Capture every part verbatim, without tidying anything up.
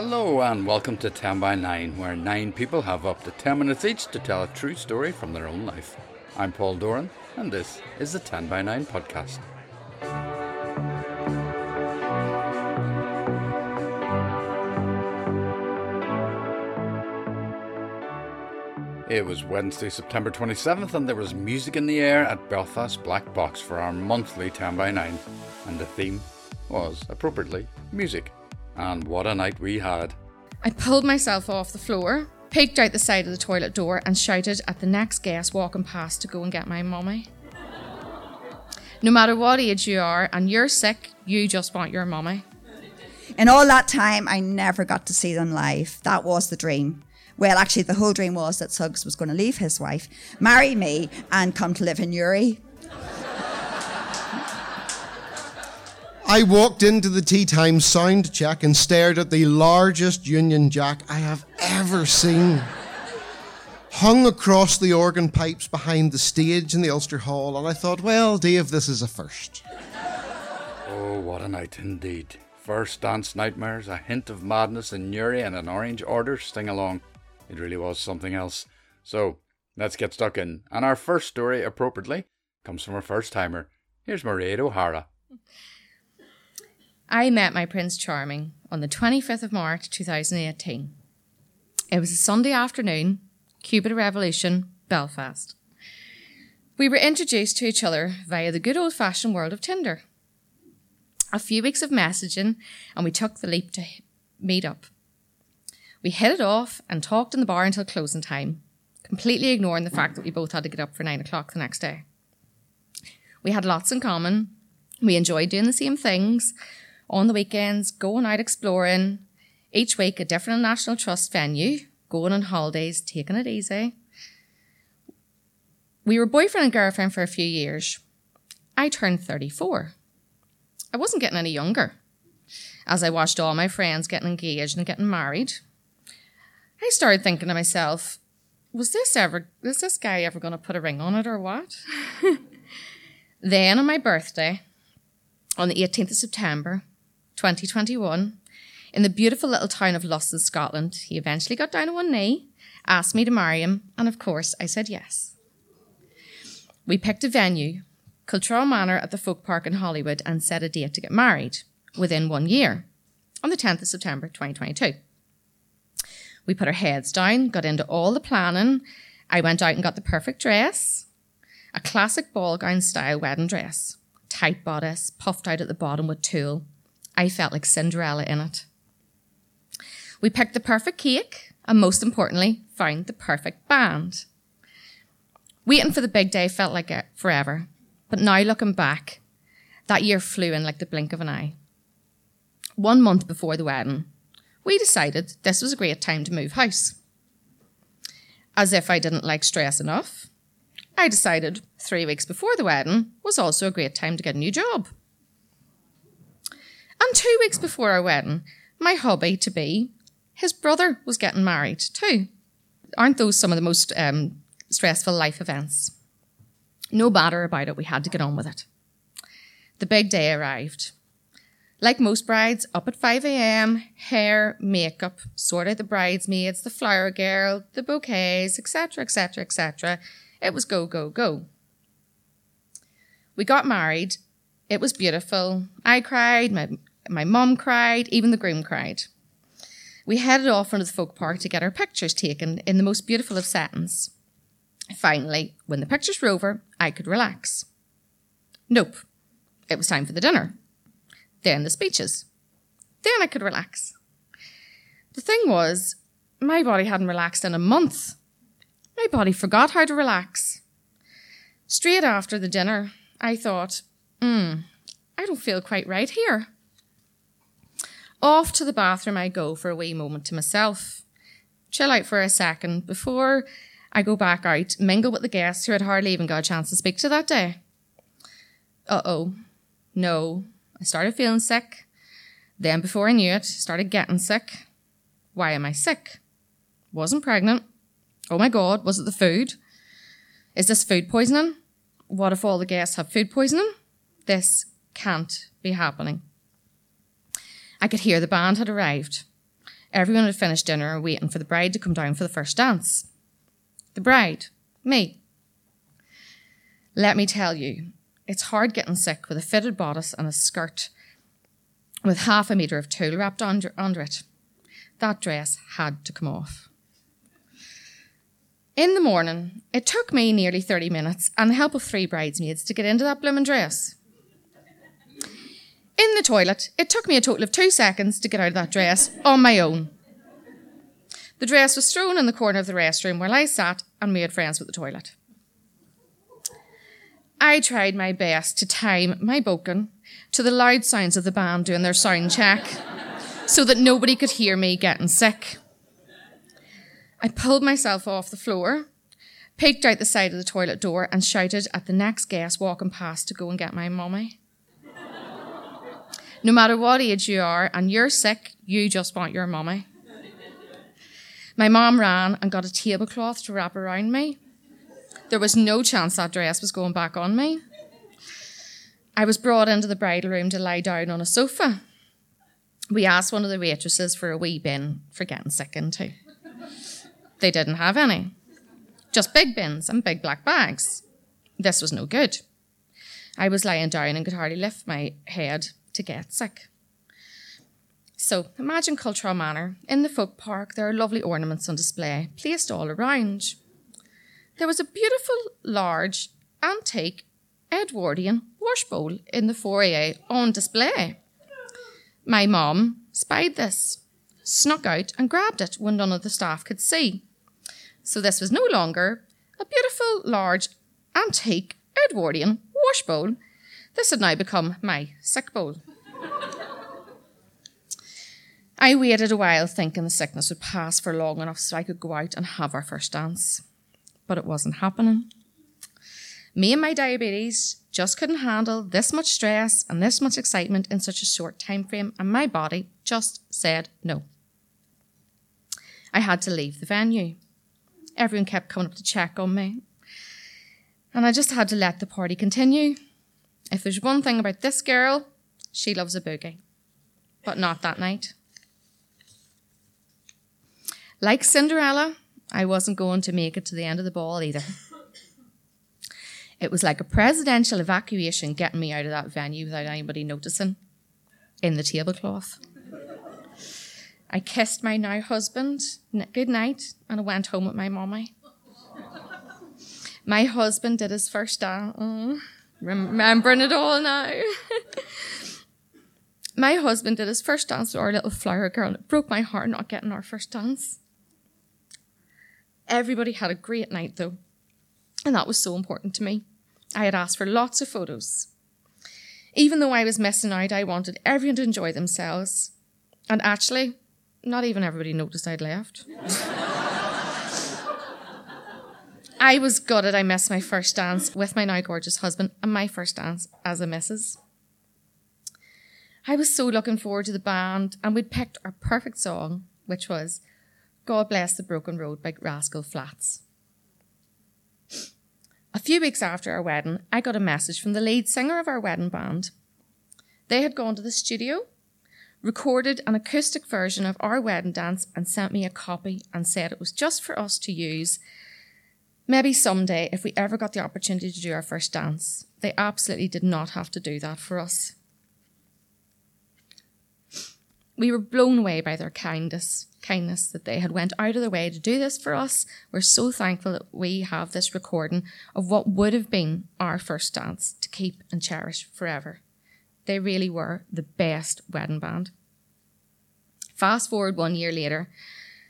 Hello and welcome to ten by nine, where nine people have up to ten minutes each to tell a true story from their own life. I'm Paul Doran and this is the ten by nine podcast. It was Wednesday, September twenty-seventh, and there was music in the air at Belfast Black Box for our monthly ten by nine, and the theme was, appropriately, music. And what a night we had. I pulled myself off the floor, peeked out the side of the toilet door and shouted at the next guest walking past to go and get my mummy. No matter what age you are and you're sick, you just want your mummy. In all that time, I never got to see them live. That was the dream. Well, actually, the whole dream was that Suggs was going to leave his wife, marry me, and come to live in Newry. I walked into the tea time sound check and stared at the largest Union Jack I have ever seen. Hung across the organ pipes behind the stage in the Ulster Hall, and I thought, well, Dave, this is a first. Oh, what a night indeed. First dance nightmares, a hint of madness in Newry, and an Orange Order sing-along. It really was something else. So, let's get stuck in. And our first story, appropriately, comes from a first-timer. Here's Mairead O'Hara. I met my Prince Charming on the twenty-fifth of March two thousand eighteen. It was a Sunday afternoon, Cupid Revolution, Belfast. We were introduced to each other via the good old-fashioned world of Tinder. A few weeks of messaging, and we took the leap to meet up. We hit it off and talked in the bar until closing time, completely ignoring the fact that we both had to get up for nine o'clock the next day. We had lots in common. We enjoyed doing the same things on the weekends, going out exploring, each week a different National Trust venue, going on holidays, taking it easy. We were boyfriend and girlfriend for a few years. I turned thirty-four. I wasn't getting any younger, as I watched all my friends getting engaged and getting married. I started thinking to myself, was this ever, is this guy ever going to put a ring on it or what? Then on my birthday, on the eighteenth of September, twenty twenty-one, in the beautiful little town of Luss in Scotland, he eventually got down on one knee, asked me to marry him, and of course I said yes. We picked a venue, Cultural Manor at the Folk Park in Hollywood, and set a date to get married within one year, on the tenth of September, twenty twenty-two. We put our heads down, got into all the planning. I went out and got the perfect dress, a classic ball gown style wedding dress, tight bodice, puffed out at the bottom with tulle. I felt like Cinderella in it. We picked the perfect cake and, most importantly, found the perfect band. Waiting for the big day felt like it forever, but now looking back, that year flew in like the blink of an eye. One month before the wedding, we decided this was a great time to move house. As if I didn't like stress enough, I decided three weeks before the wedding was also a great time to get a new job. And two weeks before our wedding, my hubby-to-be, his brother was getting married too. Aren't those some of the most um, stressful life events? No bother about it, we had to get on with it. The big day arrived. Like most brides, up at five a.m, hair, makeup, sort out the bridesmaids, the flower girl, the bouquets, et cetera, et cetera, et cetera. It was go, go, go. We got married. It was beautiful. I cried, my my mum cried, even the groom cried. We headed off into the Folk Park to get our pictures taken in the most beautiful of settings. Finally, when the pictures were over, I could relax. Nope. It was time for the dinner. Then the speeches. Then I could relax. The thing was, my body hadn't relaxed in a month. My body forgot how to relax. Straight after the dinner, I thought, hmm, I don't feel quite right here. Off to the bathroom I go for a wee moment to myself. Chill out for a second before I go back out, mingle with the guests who had hardly even got a chance to speak to that day. Uh-oh. No. I started feeling sick. Then before I knew it, started getting sick. Why am I sick? Wasn't pregnant. Oh my God, was it the food? Is this food poisoning? What if all the guests have food poisoning? This can't be happening. I could hear the band had arrived. Everyone had finished dinner waiting for the bride to come down for the first dance. The bride, me. Let me tell you, it's hard getting sick with a fitted bodice and a skirt with half a metre of tulle wrapped under, under it. That dress had to come off. In the morning, it took me nearly thirty minutes and the help of three bridesmaids to get into that bloomin' dress. In the toilet, it took me a total of two seconds to get out of that dress on my own. The dress was thrown in the corner of the restroom while I sat and made friends with the toilet. I tried my best to time my boken to the loud sounds of the band doing their sound check so that nobody could hear me getting sick. I pulled myself off the floor, peeked out the side of the toilet door and shouted at the next guest walking past to go and get my mummy. No matter what age you are and you're sick, you just want your mummy. My mum ran and got a tablecloth to wrap around me. There was no chance that dress was going back on me. I was brought into the bridal room to lie down on a sofa. We asked one of the waitresses for a wee bin for getting sick into. They didn't have any. Just big bins and big black bags. This was no good. I was lying down and could hardly lift my head to get sick. So imagine Cultural Manor. In the Folk Park, there are lovely ornaments on display, placed all around. There was a beautiful, large, antique, Edwardian wash bowl in the foyer on display. My mum spied this, snuck out and grabbed it when none of the staff could see. So this was no longer a beautiful, large, antique, Edwardian wash bowl. This had now become my sick bowl. I waited a while thinking the sickness would pass for long enough so I could go out and have our first dance. But it wasn't happening. Me and my diabetes just couldn't handle this much stress and this much excitement in such a short time frame, and my body just said no. I had to leave the venue. Everyone kept coming up to check on me, and I just had to let the party continue. If there's one thing about this girl, she loves a boogie, but not that night. Like Cinderella, I wasn't going to make it to the end of the ball either. It was like a presidential evacuation getting me out of that venue without anybody noticing, in the tablecloth. I kissed my now husband good night and I went home with my mommy. My husband did his first dance. Oh, remembering it all now. My husband did his first dance with our little flower girl and it broke my heart not getting our first dance. Everybody had a great night though, and that was so important to me. I had asked for lots of photos. Even though I was missing out, I wanted everyone to enjoy themselves. And actually, not even everybody noticed I'd left. I was gutted I missed my first dance with my now gorgeous husband and my first dance as a missus. I was so looking forward to the band, and we'd picked our perfect song, which was God Bless the Broken Road by Rascal Flatts. A few weeks after our wedding, I got a message from the lead singer of our wedding band. They had gone to the studio, recorded an acoustic version of our wedding dance and sent me a copy and said it was just for us to use maybe someday if we ever got the opportunity to do our first dance. They absolutely did not have to do that for us. We were blown away by their kindness. Kindness that they had went out of their way to do this for us. We're so thankful that we have this recording of what would have been our first dance to keep and cherish forever. They really were the best wedding band. Fast forward one year later,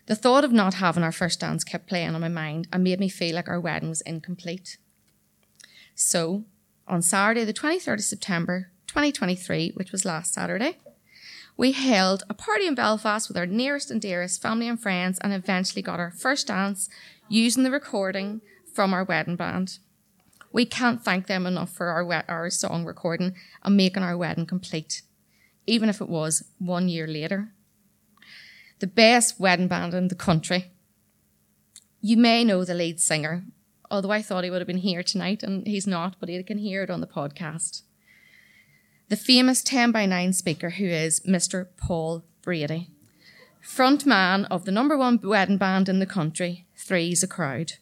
the thought of not having our first dance kept playing on my mind and made me feel like our wedding was incomplete. So, on Saturday the twenty-third of September twenty twenty-three, which was last Saturday, we held a party in Belfast with our nearest and dearest family and friends and eventually got our first dance using the recording from our wedding band. We can't thank them enough for our, we- our song recording and making our wedding complete, even if it was one year later. The best wedding band in the country. You may know the lead singer, although I thought he would have been here tonight and he's not, but he can hear it on the podcast. The famous ten by nine speaker who is Mister Paul Brady, front man of the number one wedding band in the country, Three's a Crowd.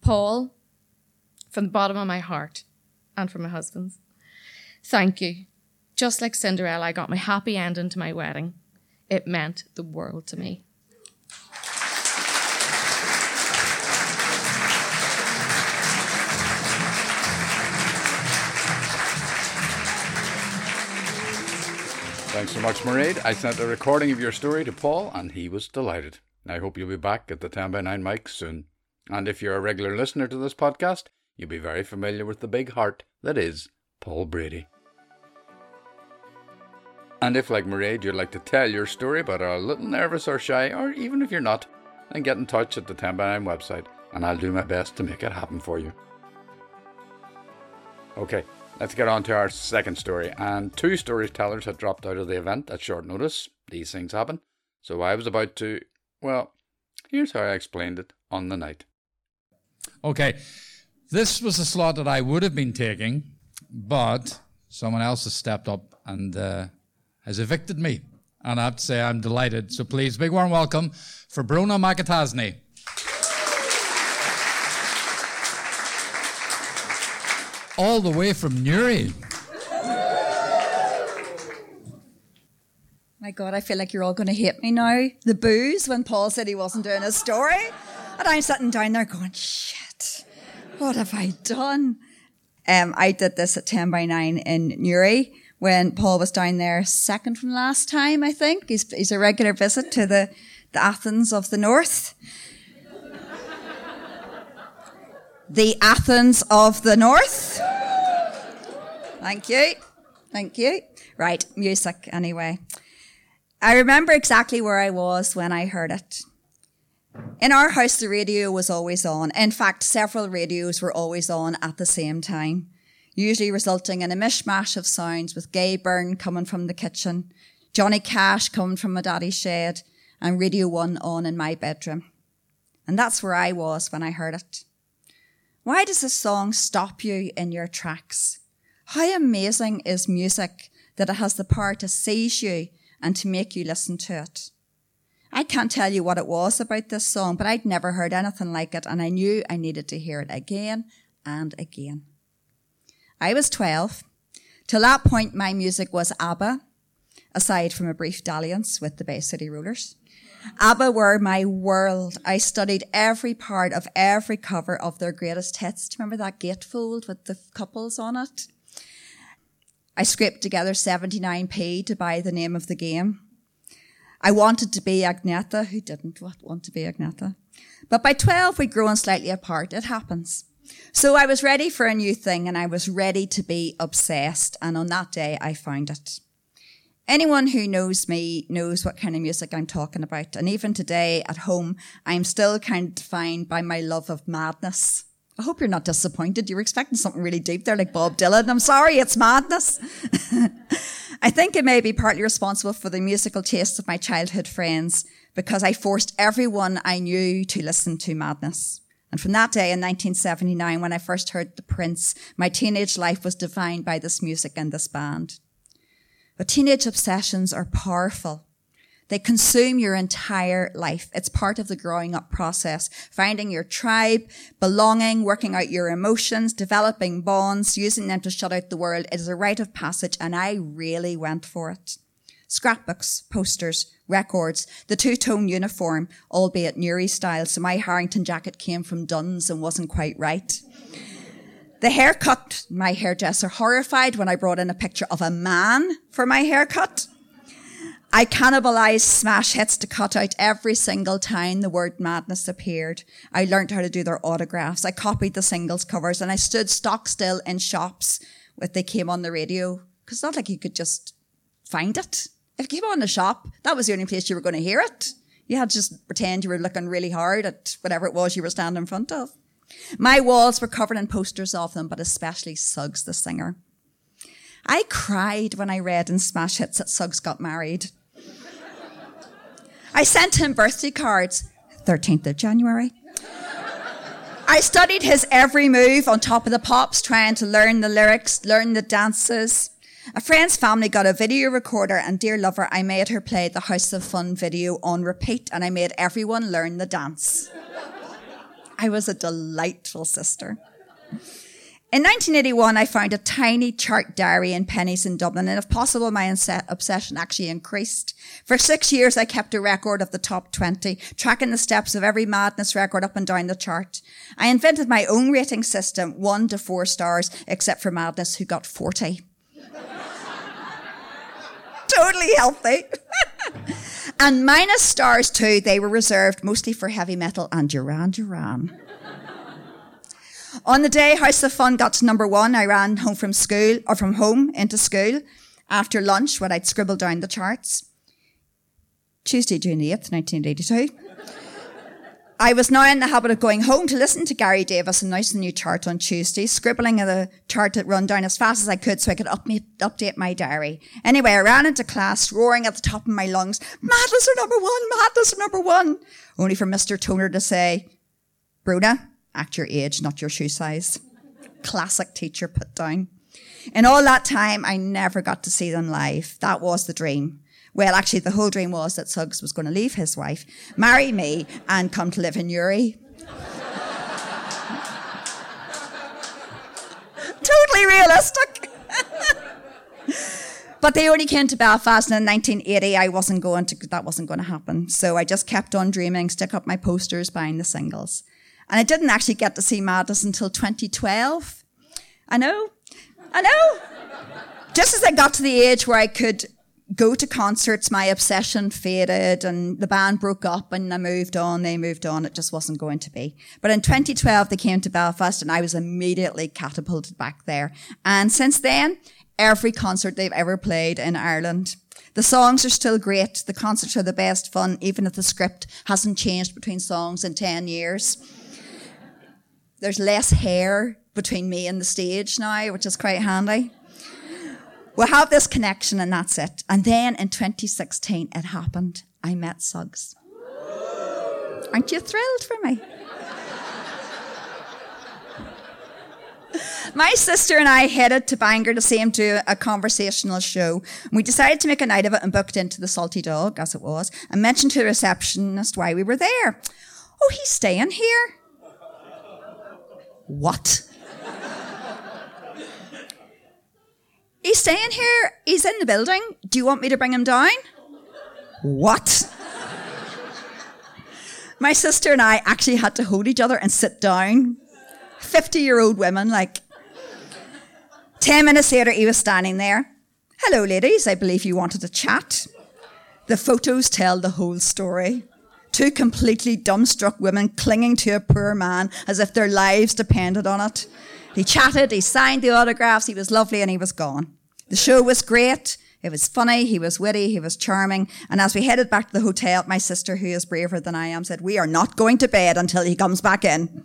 Paul, from the bottom of my heart, and from my husband's, thank you. Just like Cinderella, I got my happy ending to my wedding. It meant the world to me. Thanks so much, Mairead. I sent a recording of your story to Paul and he was delighted. I hope you'll be back at the ten by nine mic soon. And if you're a regular listener to this podcast, you'll be very familiar with the big heart that is Paul Brady. And if, like Mairead, you'd like to tell your story but are a little nervous or shy, or even if you're not, then get in touch at the ten by nine website and I'll do my best to make it happen for you. Okay. Let's get on to our second story, and two storytellers had dropped out of the event at short notice. These things happen. So I was about to, well, here's how I explained it on the night. Okay, this was a slot that I would have been taking, but someone else has stepped up and uh, has evicted me. And I have to say I'm delighted. So please, big warm welcome for Bronagh McAtasney. All the way from Newry. My God, I feel like you're all going to hate me now. The booze when Paul said he wasn't doing his story. And I'm sitting down there going, shit, what have I done? Um, I did this at ten by nine in Newry when Paul was down there second from last time, I think. He's, he's a regular visit to the, the Athens of the North. The Athens of the North. Thank you. Thank you. Right, music anyway. I remember exactly where I was when I heard it. In our house, the radio was always on. In fact, several radios were always on at the same time, usually resulting in a mishmash of sounds with Gay Byrne coming from the kitchen, Johnny Cash coming from my daddy's shed, and Radio one on in my bedroom. And that's where I was when I heard it. Why does this song stop you in your tracks? How amazing is music that it has the power to seize you and to make you listen to it? I can't tell you what it was about this song, but I'd never heard anything like it, and I knew I needed to hear it again and again. I was twelve. Till that point, my music was ABBA, aside from a brief dalliance with the Bay City Rollers. ABBA were my world. I studied every part of every cover of their greatest hits. Do you remember that gatefold with the couples on it? I scraped together seventy-nine p to buy The Name of the Game. I wanted to be Agnetha. Who didn't want to be Agnetha? But by twelve, we'd grown slightly apart. It happens. So I was ready for a new thing, and I was ready to be obsessed. And on that day, I found it. Anyone who knows me knows what kind of music I'm talking about. And even today at home, I'm still kind of defined by my love of Madness. I hope you're not disappointed. You were expecting something really deep there like Bob Dylan. I'm sorry, it's Madness. I think it may be partly responsible for the musical taste of my childhood friends because I forced everyone I knew to listen to Madness. And from that day in nineteen seventy-nine, when I first heard The Prince, my teenage life was defined by this music and this band. But teenage obsessions are powerful. They consume your entire life. It's part of the growing up process, finding your tribe, belonging, working out your emotions, developing bonds, using them to shut out the world. It is a rite of passage, and I really went for it. Scrapbooks, posters, records, the two-tone uniform, albeit Newry style, so my Harrington jacket came from Dunn's and wasn't quite right. The haircut, my hairdresser horrified when I brought in a picture of a man for my haircut. I cannibalized Smash Hits to cut out every single time the word Madness appeared. I learned how to do their autographs. I copied the singles covers and I stood stock still in shops when they came on the radio. Because it's not like you could just find it. If it came on the shop, that was the only place you were going to hear it. You had to just pretend you were looking really hard at whatever it was you were standing in front of. My walls were covered in posters of them, but especially Suggs the singer. I cried when I read in Smash Hits that Suggs got married. I sent him birthday cards, thirteenth of January. I studied his every move on Top of the Pops, trying to learn the lyrics, learn the dances. A friend's family got a video recorder and, dear lover, I made her play the House of Fun video on repeat and I made everyone learn the dance. I was a delightful sister. In nineteen eighty-one, I found a tiny chart diary in Pennies in Dublin, and if possible, my inset- obsession actually increased. For six years, I kept a record of the top twenty, tracking the steps of every Madness record up and down the chart. I invented my own rating system, one to four stars, except for Madness, who got forty. Totally healthy. And minus stars, too, they were reserved mostly for heavy metal and Duran Duran. On the day House of Fun got to number one, I ran home from school, or from home into school, after lunch when I'd scribbled down the charts. Tuesday, June the eighth, nineteen eighty-two. I was now in the habit of going home to listen to Gary Davis announce the new chart on Tuesday, scribbling the chart rundown as fast as I could so I could up me, update my diary. Anyway, I ran into class, roaring at the top of my lungs, Madness are number one, Madness are number one, only for Mister Toner to say, Bruna, act your age, not your shoe size. Classic teacher put down. In all that time, I never got to see them live. That was the dream. Well, actually, the whole dream was that Suggs was going to leave his wife, marry me, and come to live in Newry. Totally realistic. But they only came to Belfast, and in nineteen eighty, I wasn't going to, that wasn't going to happen. So I just kept on dreaming, stick up my posters, buying the singles. And I didn't actually get to see Madness until twenty twelve. I know, I know. Just as I got to the age where I could go to concerts, my obsession faded and the band broke up and I moved on, they moved on. It just wasn't going to be. But in twenty twelve, they came to Belfast and I was immediately catapulted back there. And since then, every concert they've ever played in Ireland. The songs are still great. The concerts are the best fun, even if the script hasn't changed between songs in ten years. There's less hair between me and the stage now, which is quite handy. We'll have this connection and that's it. And then in twenty sixteen, it happened. I met Suggs. Aren't you thrilled for me? My sister and I headed to Bangor to see him do a conversational show. We decided to make a night of it and booked into the Salty Dog, as it was, and mentioned to the receptionist why we were there. Oh, he's staying here. What? He's staying here. He's in the building. Do you want me to bring him down? What? My sister and I actually had to hold each other and sit down. fifty-year-old women, like. Ten minutes later, he was standing there. Hello, ladies. I believe you wanted to chat. The photos tell the whole story. Two completely dumbstruck women clinging to a poor man as if their lives depended on it. He chatted, he signed the autographs, he was lovely and he was gone. The show was great, it was funny, he was witty, he was charming, and as we headed back to the hotel, my sister, who is braver than I am, said, we are not going to bed until he comes back in.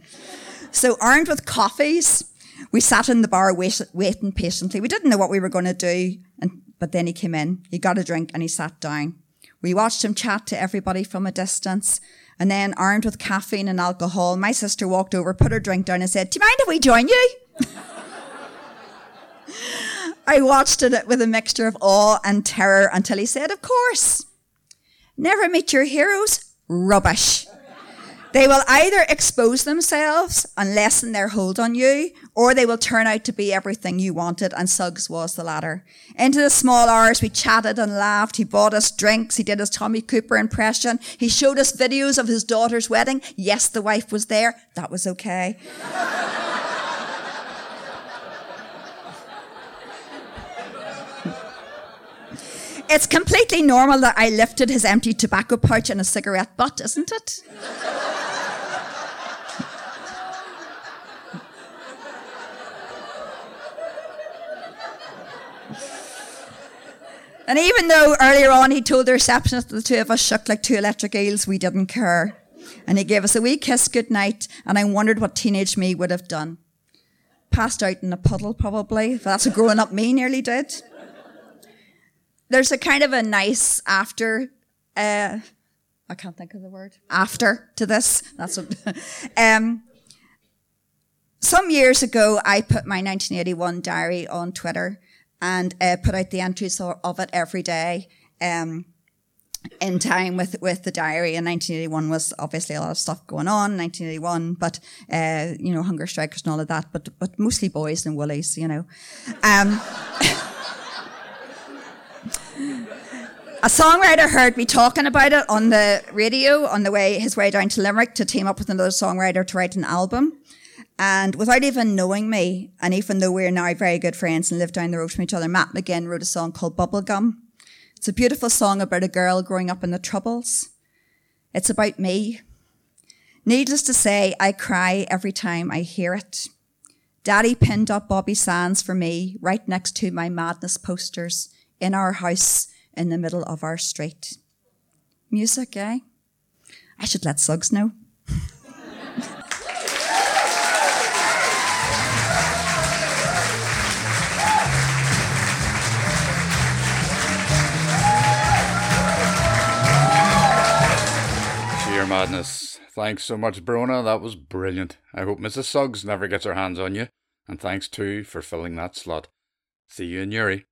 So armed with coffees, we sat in the bar wait, waiting patiently. We didn't know what we were going to do, and, but then he came in, he got a drink and he sat down. We watched him chat to everybody from a distance. And then, armed with caffeine and alcohol, my sister walked over, put her drink down and said, do you mind if we join you? I watched it with a mixture of awe and terror until he said, of course. Never meet your heroes. Rubbish. They will either expose themselves and lessen their hold on you, or they will turn out to be everything you wanted, and Suggs was the latter. Into the small hours, we chatted and laughed. He bought us drinks. He did his Tommy Cooper impression. He showed us videos of his daughter's wedding. Yes, the wife was there. That was okay. It's completely normal that I lifted his empty tobacco pouch and a cigarette butt, isn't it? And even though earlier on he told the receptionist that the two of us shook like two electric eels, we didn't care. And he gave us a wee kiss goodnight, and I wondered what teenage me would have done. Passed out in a puddle, probably. That's what grown-up me nearly did. There's a kind of a nice after, uh, I can't think of the word, after to this. That's what, um, some years ago, I put my nineteen eighty-one diary on Twitter. and uh, put out the entries of it every day um, in time with, with the diary. In nineteen eighty-one was obviously a lot of stuff going on, nineteen eighty-one, but, uh, you know, hunger strikers and all of that, but but mostly boys and woolies, you know. Um, a songwriter heard me talking about it on the radio on the way his way down to Limerick to team up with another songwriter to write an album. And without even knowing me, and even though we're now very good friends and live down the road from each other, Matt McGinn wrote a song called Bubblegum. It's a beautiful song about a girl growing up in the Troubles. It's about me. Needless to say, I cry every time I hear it. Daddy pinned up Bobby Sands for me right next to my Madness posters in our house in the middle of our street. Music, eh? I should let Suggs know. Madness. Thanks so much, Bronagh. That was brilliant. I hope Missus Suggs never gets her hands on you. And thanks too for filling that slot. See you in Newry.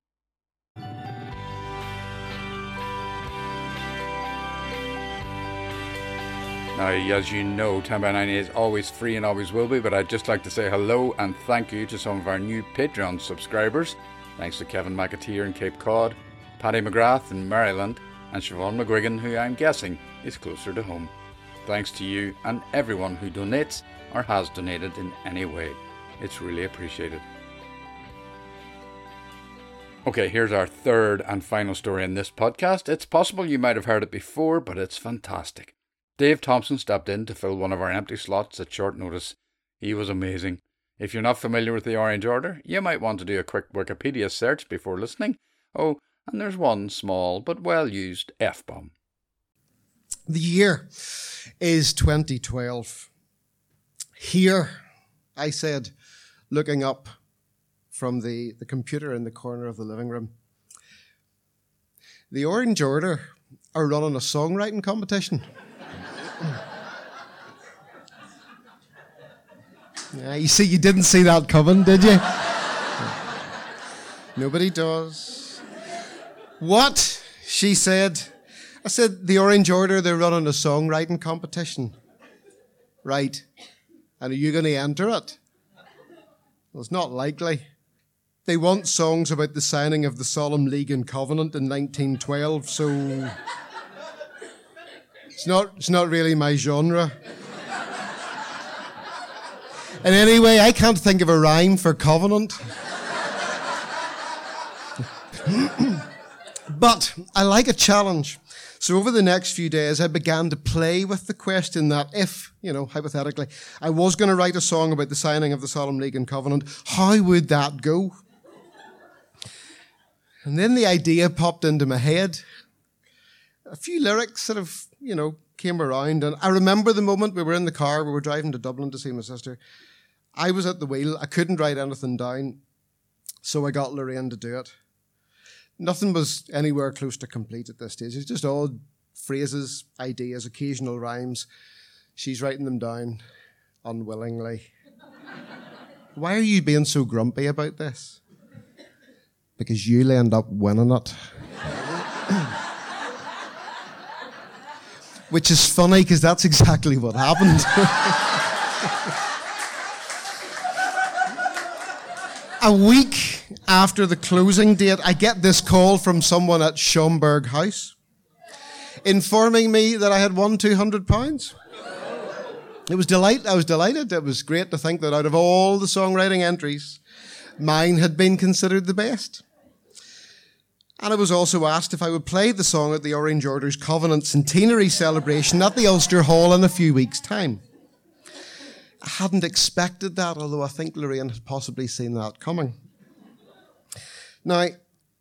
Now, as you know, ten by ninety is always free and always will be, but I'd just like to say hello and thank you to some of our new Patreon subscribers. Thanks to Kevin McAteer in Cape Cod, Paddy McGrath in Maryland, and Siobhan McGuigan, who I'm guessing is closer to home. Thanks to you and everyone who donates or has donated in any way. It's really appreciated. Okay, here's our third and final story in this podcast. It's possible you might have heard it before, but it's fantastic. Dave Thompson stepped in to fill one of our empty slots at short notice. He was amazing. If you're not familiar with the Orange Order, you might want to do a quick Wikipedia search before listening. Oh, and there's one small but well-used F-bomb. The year is twenty twelve. Here, I said, looking up from the, the computer in the corner of the living room. The Orange Order are running a songwriting competition. Yeah, you see, you didn't see that coming, did you? Nobody does. What? She said. I said, the Orange Order, they're running a songwriting competition. Right. And are you going to enter it? Well, it's not likely. They want songs about the signing of the Solemn League and Covenant in nineteen twelve, so it's not, it's not really my genre. And anyway, I can't think of a rhyme for Covenant. But I like a challenge. So over the next few days, I began to play with the question that if, you know, hypothetically, I was going to write a song about the signing of the Solemn League and Covenant, how would that go? And then the idea popped into my head. A few lyrics sort of, you know, came around. And I remember the moment we were in the car, we were driving to Dublin to see my sister. I was at the wheel. I couldn't write anything down. So I got Lorraine to do it. Nothing was anywhere close to complete at this stage. It's just odd phrases, ideas, occasional rhymes. She's writing them down unwillingly. Why are you being so grumpy about this? Because you'll end up winning it. Which is funny, because that's exactly what happened. A week after the closing date, I get this call from someone at Schomberg House informing me that I had won two hundred pounds. It was delight. I was delighted. It was great to think that out of all the songwriting entries, mine had been considered the best. And I was also asked if I would play the song at the Orange Order's Covenant Centenary celebration at the Ulster Hall in a few weeks' time. I hadn't expected that, although I think Lorraine had possibly seen that coming. Now,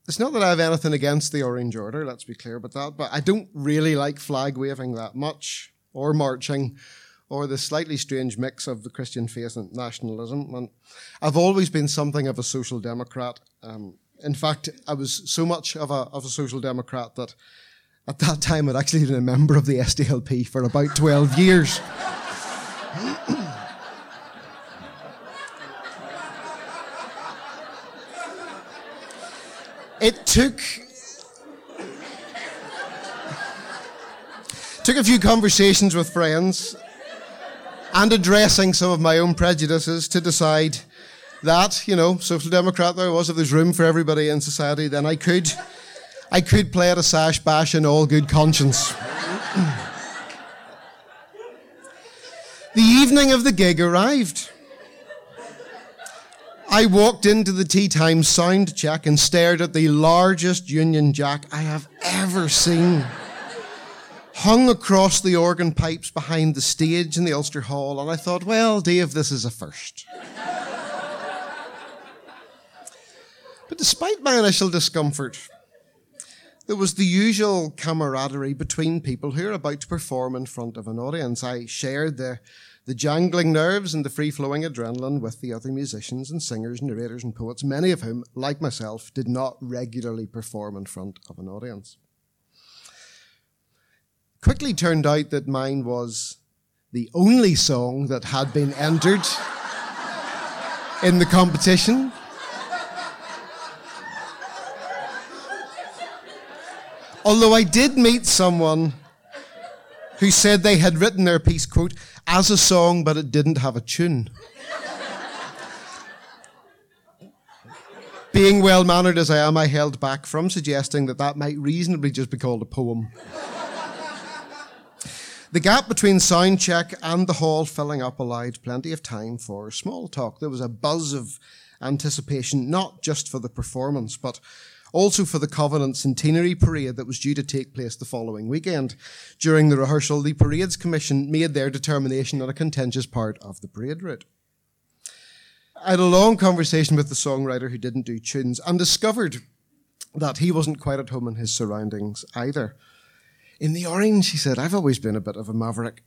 it's not that I have anything against the Orange Order, let's be clear about that, but I don't really like flag waving that much, or marching, or the slightly strange mix of the Christian faith and nationalism. And I've always been something of a social democrat. Um, in fact, I was so much of a, of a social democrat that at that time I'd actually been a member of the S D L P for about twelve years. It took... took a few conversations with friends and addressing some of my own prejudices to decide that, you know, social democrat there was, if there's room for everybody in society, then I could, I could play at a sash bash in all good conscience. The evening of the gig arrived. I walked into the tea time sound check and stared at the largest Union Jack I have ever seen, hung across the organ pipes behind the stage in the Ulster Hall, and I thought, well, Dave, this is a first. But despite my initial discomfort, there was the usual camaraderie between people who are about to perform in front of an audience. I shared the, the jangling nerves and the free-flowing adrenaline with the other musicians and singers, narrators and poets, many of whom, like myself, did not regularly perform in front of an audience. It quickly turned out that mine was the only song that had been entered in the competition. Although I did meet someone who said they had written their piece, quote, as a song, but it didn't have a tune. Being well-mannered as I am, I held back from suggesting that that might reasonably just be called a poem. The gap between sound check and the hall filling up allowed plenty of time for small talk. There was a buzz of anticipation, not just for the performance, but also for the Covenant Centenary Parade that was due to take place the following weekend. During the rehearsal, the Parades Commission made their determination on a contentious part of the parade route. I had a long conversation with the songwriter who didn't do tunes and discovered that he wasn't quite at home in his surroundings either. In the Orange, he said, I've always been a bit of a maverick.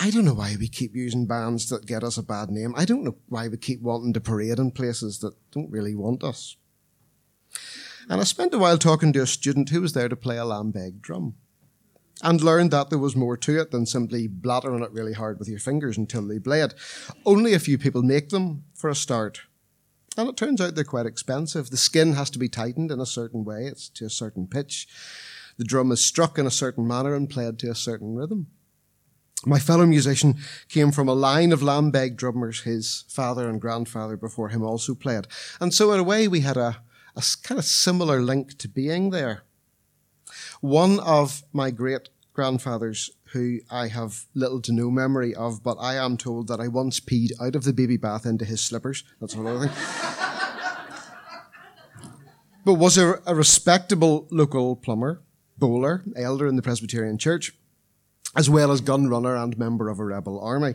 I don't know why we keep using bands that get us a bad name. I don't know why we keep wanting to parade in places that don't really want us. And I spent a while talking to a student who was there to play a lambeg drum and learned that there was more to it than simply blattering it really hard with your fingers until they bled. Only a few people make them for a start. And it turns out they're quite expensive. The skin has to be tightened in a certain way. It's to a certain pitch. The drum is struck in a certain manner and played to a certain rhythm. My fellow musician came from a line of lambeg drummers his father and grandfather before him also played. And so in a way we had a a kind of similar link to being there. One of my great-grandfathers, who I have little to no memory of, but I am told that I once peed out of the baby bath into his slippers. That's another thing. But was a, a respectable local plumber, bowler, elder in the Presbyterian Church, as well as gun runner and member of a rebel army.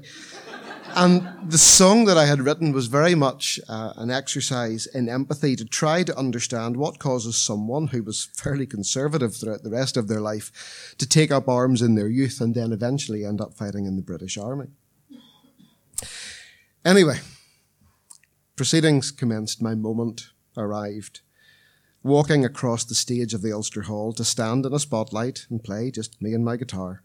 And the song that I had written was very much uh, an exercise in empathy to try to understand what causes someone who was fairly conservative throughout the rest of their life to take up arms in their youth and then eventually end up fighting in the British Army. Anyway, proceedings commenced. My moment arrived. Walking across the stage of the Ulster Hall to stand in a spotlight and play just me and my guitar.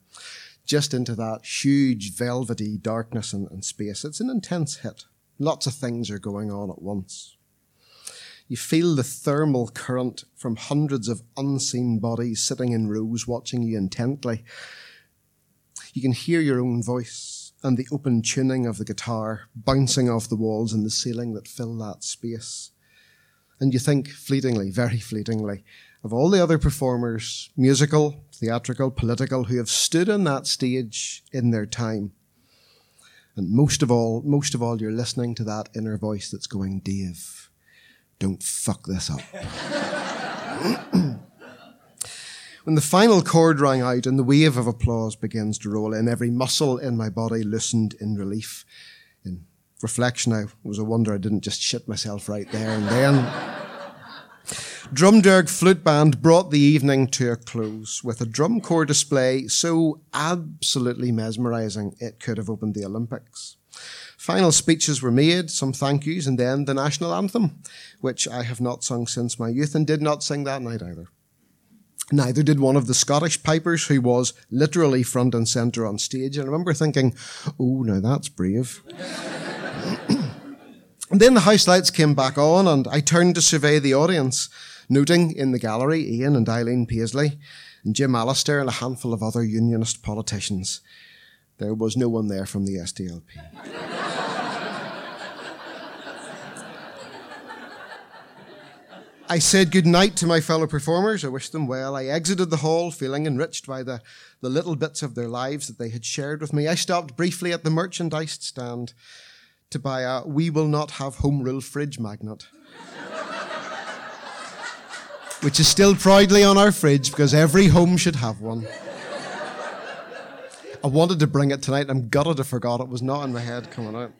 Just into that huge, velvety darkness and, and space. It's an intense hit. Lots of things are going on at once. You feel the thermal current from hundreds of unseen bodies sitting in rows watching you intently. You can hear your own voice and the open tuning of the guitar bouncing off the walls and the ceiling that fill that space. And you think fleetingly, very fleetingly, of all the other performers, musical, theatrical, political, who have stood on that stage in their time. And most of all, most of all, you're listening to that inner voice that's going, Dave, don't fuck this up. When the final chord rang out and the wave of applause begins to roll in, every muscle in my body loosened in relief. In reflection, I was a wonder I didn't just shit myself right there and then. Drumderg Flute Band brought the evening to a close with a drum corps display so absolutely mesmerising it could have opened the Olympics. Final speeches were made, some thank yous, and then the national anthem, which I have not sung since my youth and did not sing that night either. Neither did one of the Scottish pipers, who was literally front and centre on stage. And I remember thinking, oh, now that's brave. And then the house lights came back on and I turned to survey the audience. noting in the gallery Ian and Eileen Paisley and Jim Alistair and a handful of other unionist politicians. There was no one there from the S D L P. I said goodnight to my fellow performers. I wished them well. I exited the hall feeling enriched by the, the little bits of their lives that they had shared with me. I stopped briefly at the merchandise stand to buy a We Will Not Have Home Rule fridge magnet, which is still proudly on our fridge because every home should have one. I wanted to bring it tonight. I'm gutted I forgot. It was not in my head coming out.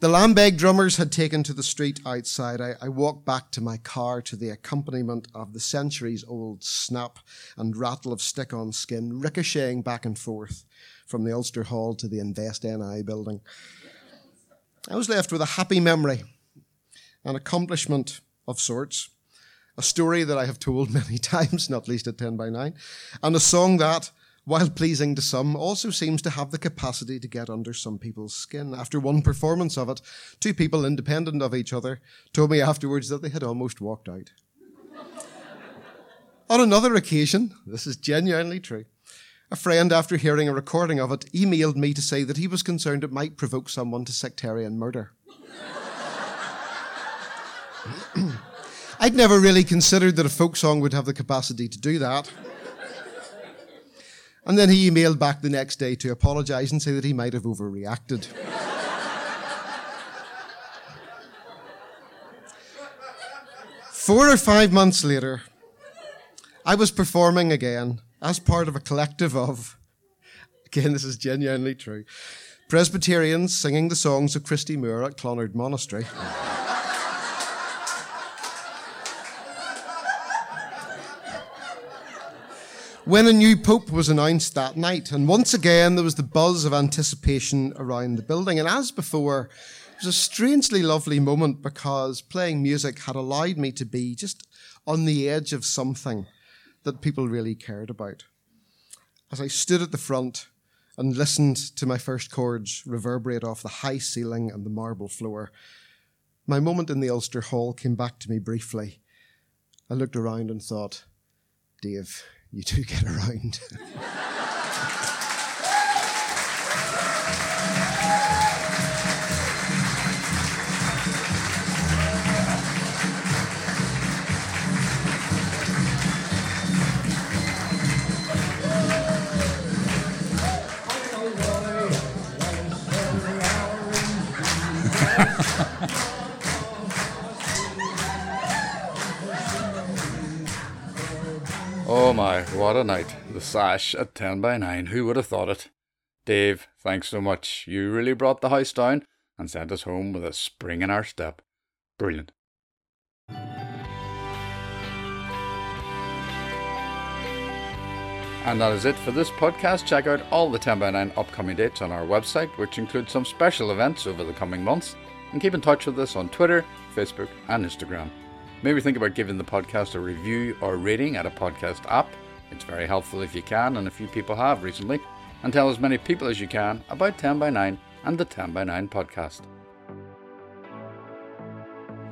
The Lambeg drummers had taken to the street outside. I, I walked back to my car to the accompaniment of the centuries-old snap and rattle of stick-on skin ricocheting back and forth from the Ulster Hall to the Invest N I building. I was left with a happy memory, an accomplishment of sorts, a story that I have told many times, not least at ten by nine, and a song that, while pleasing to some, also seems to have the capacity to get under some people's skin. After one performance of it, two people independent of each other told me afterwards that they had almost walked out. On another occasion, this is genuinely true, a friend, after hearing a recording of it, emailed me to say that he was concerned it might provoke someone to sectarian murder. I'd never really considered that a folk song would have the capacity to do that. And then he emailed back the next day to apologise and say that he might have overreacted. Four or five months later, I was performing again as part of a collective of, again, this is genuinely true, Presbyterians singing the songs of Christy Moore at Clonard Monastery. When a new pope was announced that night, and once again there was the buzz of anticipation around the building. And as before, it was a strangely lovely moment because playing music had allowed me to be just on the edge of something that people really cared about. As I stood at the front and listened to my first chords reverberate off the high ceiling and the marble floor, my moment in the Ulster Hall came back to me briefly. I looked around and thought, Dave, you do get around. Oh my, what a night. The Sash at ten by nine. Who would have thought it? Dave, thanks so much. You really brought the house down and sent us home with a spring in our step. Brilliant. And that is it for this podcast. Check out all the ten by nine upcoming dates on our website, which include some special events over the coming months. And keep in touch with us on Twitter, Facebook and Instagram. Maybe think about giving the podcast a review or rating at a podcast app. It's very helpful if you can, and a few people have recently. And tell as many people as you can about ten by nine and the ten by nine podcast.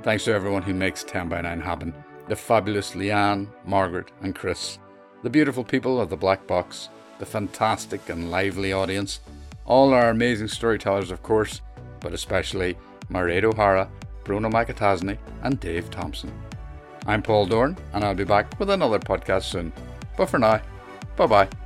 Thanks to everyone who makes ten by nine happen. The fabulous Leanne, Margaret and Chris. The beautiful people of the Black Box. The fantastic and lively audience. All our amazing storytellers, of course, but especially Mairead O'Hara, Bronagh McAtasney and Dave Thompson. I'm Paul Doran, and I'll be back with another podcast soon. But for now, bye-bye.